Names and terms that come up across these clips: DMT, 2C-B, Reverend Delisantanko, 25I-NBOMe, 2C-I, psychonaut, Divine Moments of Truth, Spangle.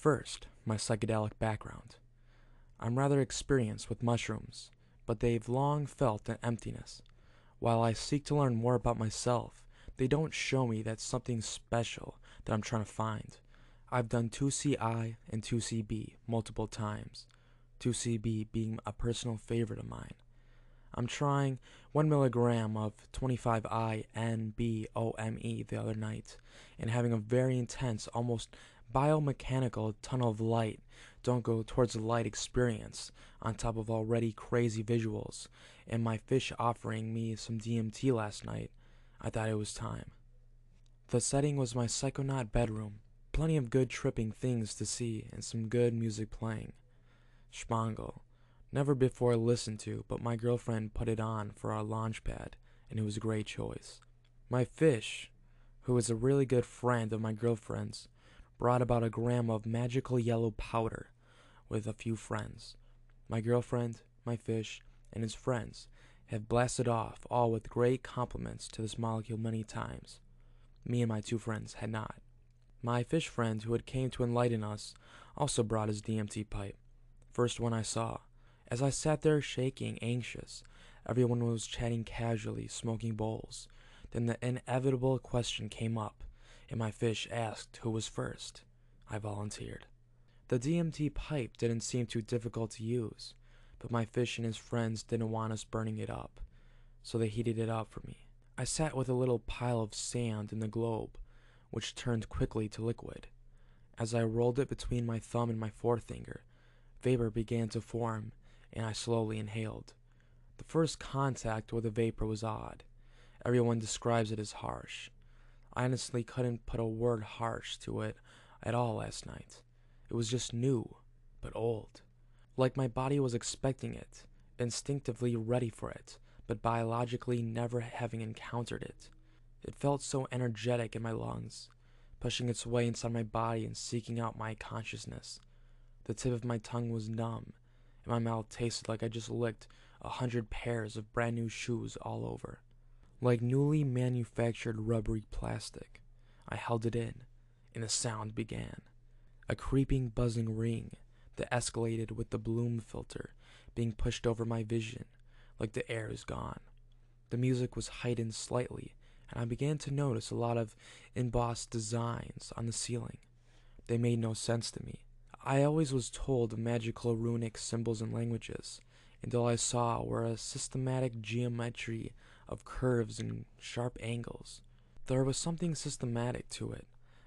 First, my psychedelic background. I'm rather experienced with mushrooms, but they've long felt an emptiness. While I seek to learn more about myself, they don't show me that something special that I'm trying to find. I've done 2C-I and 2C-B multiple times, 2C-B being a personal favorite of mine. I'm trying 1 milligram of 25I-NBOMe the other night, and having a very intense, almost biomechanical tunnel of light, don't go towards the light experience, on top of already crazy visuals, and my fish offering me some DMT last night. I thought it was time. The setting was my psychonaut bedroom, plenty of good tripping things to see and some good music playing. Spangle, never before listened to, but my girlfriend put it on for our launch pad, and it was a great choice. My fish, who is a really good friend of my girlfriend's, brought about a gram of magical yellow powder with a few friends. My girlfriend, my fish, and his friends have blasted off, all with great compliments to this molecule many times. Me and my two friends had not. My fish friend, who had came to enlighten us, also brought his DMT pipe, first one I saw. As I sat there shaking, anxious, everyone was chatting casually, smoking bowls. Then the inevitable question came up, and my fish asked who was first. I volunteered. The DMT pipe didn't seem too difficult to use, but my fish and his friends didn't want us burning it up, so they heated it up for me. I sat with a little pile of sand in the globe, which turned quickly to liquid. As I rolled it between my thumb and my forefinger, vapor began to form, and I slowly inhaled. The first contact with the vapor was odd. Everyone describes it as harsh. I honestly couldn't put a word harsh to it at all last night. It was just new, but old. Like my body was expecting it, instinctively ready for it, but biologically never having encountered it. It felt so energetic in my lungs, pushing its way inside my body and seeking out my consciousness. The tip of my tongue was numb, and my mouth tasted like I just licked 100 pairs of brand new shoes all over. Like newly manufactured rubbery plastic, I held it in, and the sound began. A creeping, buzzing ring that escalated with the bloom filter being pushed over my vision, like the air is gone. The music was heightened slightly, and I began to notice a lot of embossed designs on the ceiling. They made no sense to me. I always was told of magical runic symbols and languages, and all I saw were a systematic geometry of curves and sharp angles. There was something systematic to it,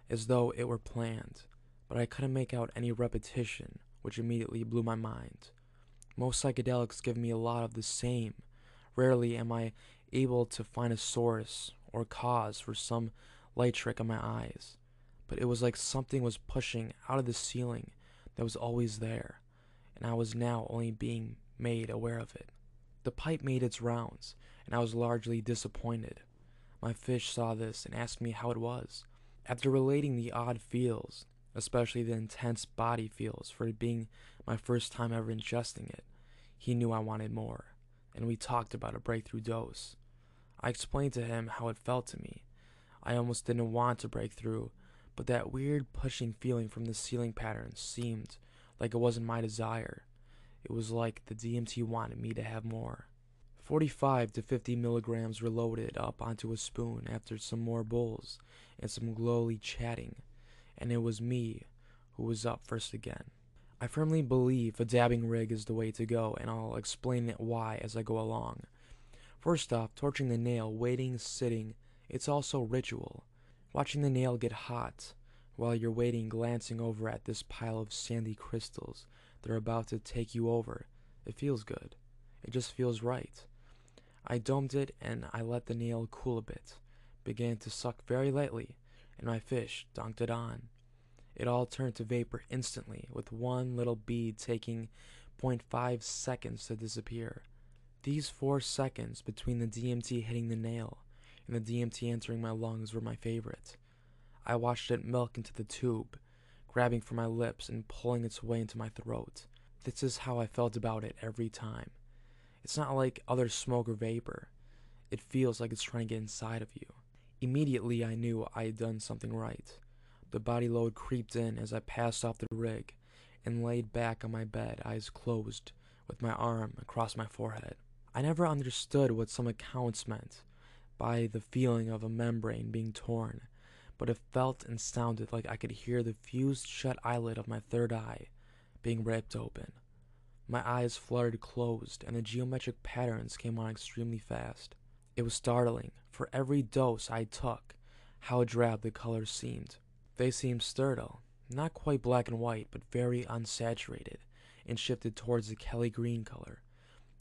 as though it were planned, but I couldn't make out any repetition, which immediately blew my mind. Most psychedelics give me a lot of the same. Rarely am I able to find a source or cause for some light trick on my eyes, but it was like something was pushing out of the ceiling that was always there, and I was now only being made aware of it. The pipe made its rounds, and I was largely disappointed. My fish saw this and asked me how it was. After relating the odd feels, especially the intense body feels for it being my first time ever ingesting it, he knew I wanted more, and we talked about a breakthrough dose. I explained to him how it felt to me. I almost didn't want to break through, but that weird pushing feeling from the ceiling pattern seemed like it wasn't my desire. It was like the DMT wanted me to have more. 45 to 50 milligrams were loaded up onto a spoon after some more bowls and some glowly chatting, and it was me who was up first again. I firmly believe a dabbing rig is the way to go, and I'll explain it why as I go along. First off, torching the nail, waiting, sitting, it's also ritual. Watching the nail get hot while you're waiting, glancing over at this pile of sandy crystals they're about to take you over. It feels good. It just feels right. I domed it, and I let the nail cool a bit, began to suck very lightly, and my fish dunked it on. It all turned to vapor instantly, with one little bead taking 0.5 seconds to disappear. These 4 seconds between the DMT hitting the nail and the DMT entering my lungs were my favorite. I watched it milk into the tube, grabbing for my lips and pulling its way into my throat. This is how I felt about it every time. It's not like other smoke or vapor. It feels like it's trying to get inside of you. Immediately I knew I had done something right. The body load creeped in as I passed off the rig and laid back on my bed, eyes closed, with my arm across my forehead. I never understood what some accounts meant by the feeling of a membrane being torn, but it felt and sounded like I could hear the fused shut eyelid of my third eye being ripped open. My eyes fluttered closed, and the geometric patterns came on extremely fast. It was startling, for every dose I took, how drab the colors seemed. They seemed sterile, not quite black and white, but very unsaturated, and shifted towards the Kelly green color.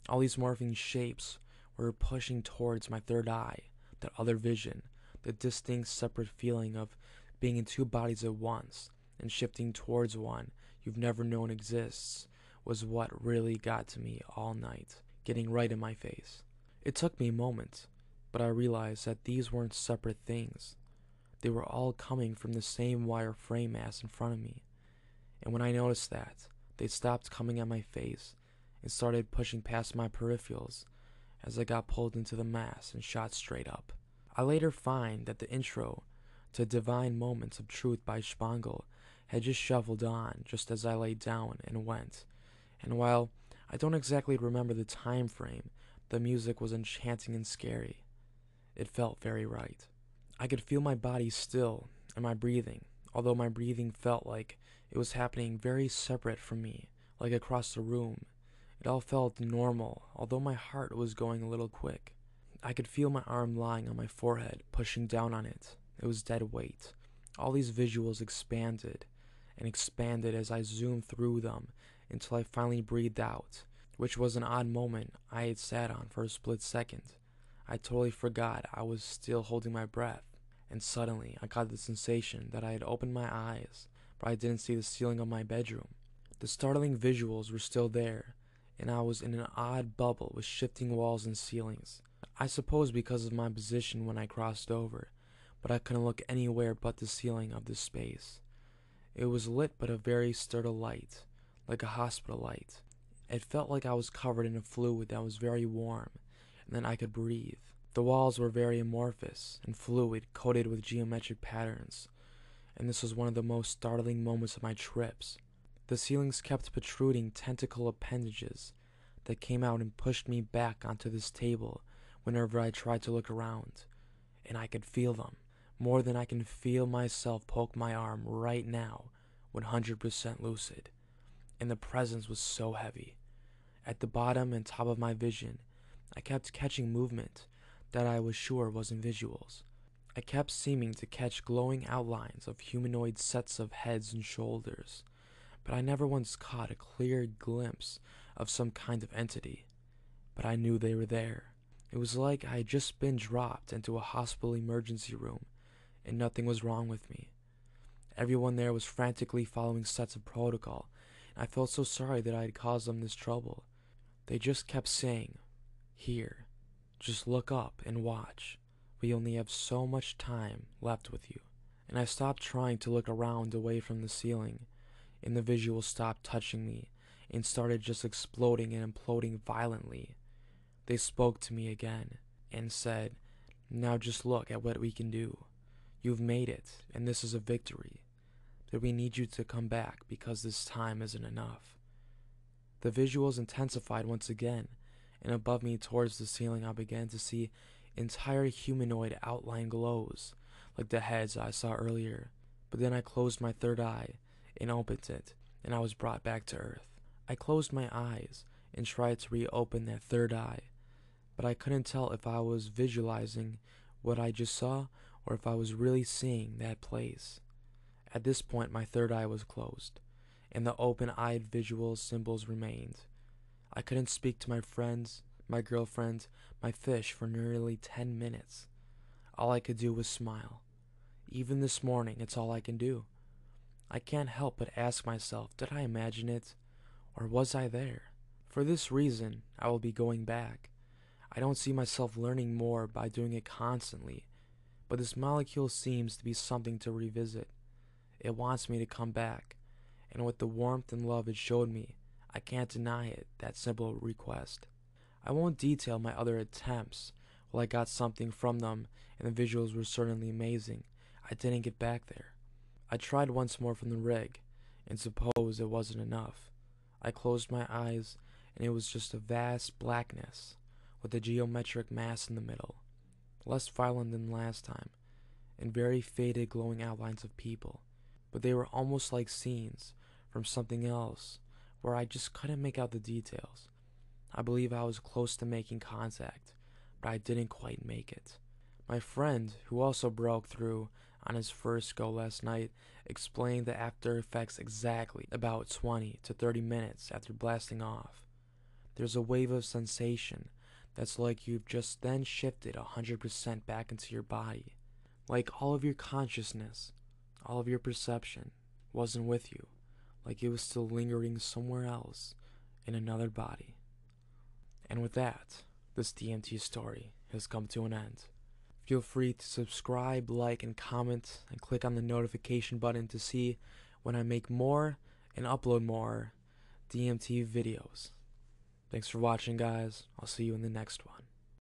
All these morphing shapes were pushing towards my third eye, that other vision, the distinct separate feeling of being in two bodies at once, and shifting towards one you've never known exists, was what really got to me all night, getting right in my face. It took me a moment, but I realized that these weren't separate things. They were all coming from the same wire frame mass in front of me, and when I noticed that, they stopped coming at my face and started pushing past my peripherals as I got pulled into the mass and shot straight up. I later find that the intro to Divine Moments of Truth by Spangle had just shuffled on just as I lay down and went, and while I don't exactly remember the time frame, the music was enchanting and scary. It felt very right. I could feel my body still and my breathing, although my breathing felt like it was happening very separate from me, like across the room. It all felt normal, although my heart was going a little quick. I could feel my arm lying on my forehead, pushing down on it. It was dead weight. All these visuals expanded and expanded as I zoomed through them until I finally breathed out, which was an odd moment I had sat on for a split second. I totally forgot I was still holding my breath, and suddenly I got the sensation that I had opened my eyes, but I didn't see the ceiling of my bedroom. The startling visuals were still there, and I was in an odd bubble with shifting walls and ceilings, I suppose because of my position when I crossed over, but I couldn't look anywhere but the ceiling of this space. It was lit but a very sterile light, like a hospital light. It felt like I was covered in a fluid that was very warm, and then I could breathe. The walls were very amorphous and fluid, coated with geometric patterns, and this was one of the most startling moments of my trips. The ceilings kept protruding tentacle appendages that came out and pushed me back onto this table whenever I tried to look around, and I could feel them, more than I can feel myself poke my arm right now, 100% lucid. And the presence was so heavy. At the bottom and top of my vision, I kept catching movement that I was sure wasn't visuals. I kept seeming to catch glowing outlines of humanoid sets of heads and shoulders, but I never once caught a clear glimpse of some kind of entity. But I knew they were there. It was like I had just been dropped into a hospital emergency room, and nothing was wrong with me. Everyone there was frantically following sets of protocol. I felt so sorry that I had caused them this trouble. They just kept saying, "Here, just look up and watch. We only have so much time left with you." And I stopped trying to look around away from the ceiling, and the visual stopped touching me and started just exploding and imploding violently. They spoke to me again and said, "Now just look at what we can do. You've made it, and this is a victory. That we need you to come back because this time isn't enough." The visuals intensified once again, and above me towards the ceiling I began to see entire humanoid outline glows, like the heads I saw earlier. But then I closed my third eye and opened it, and I was brought back to earth. I closed my eyes and tried to reopen that third eye, but I couldn't tell if I was visualizing what I just saw or if I was really seeing that place. At this point, my third eye was closed, and the open-eyed visual symbols remained. I couldn't speak to my friends, my girlfriend, my fish for nearly 10 minutes. All I could do was smile. Even this morning, it's all I can do. I can't help but ask myself, did I imagine it, or was I there? For this reason, I will be going back. I don't see myself learning more by doing it constantly, but this molecule seems to be something to revisit. It wants me to come back, and with the warmth and love it showed me, I can't deny it, that simple request. I won't detail my other attempts. While I got something from them, and the visuals were certainly amazing, I didn't get back there. I tried once more from the rig, and suppose it wasn't enough. I closed my eyes, and it was just a vast blackness, with a geometric mass in the middle, less violent than last time, and very faded glowing outlines of people, but they were almost like scenes from something else, where I just couldn't make out the details. I believe I was close to making contact, but I didn't quite make it. My friend, who also broke through on his first go last night, explained the after effects exactly about 20 to 30 minutes after blasting off. There's a wave of sensation that's like you've just then shifted 100% back into your body, like all of your consciousness, all of your perception wasn't with you, like it was still lingering somewhere else in another body. And with that, this DMT story has come to an end. Feel free to subscribe, like, and comment, and click on the notification button to see when I make more and upload more DMT videos. Thanks for watching, guys. I'll see you in the next one.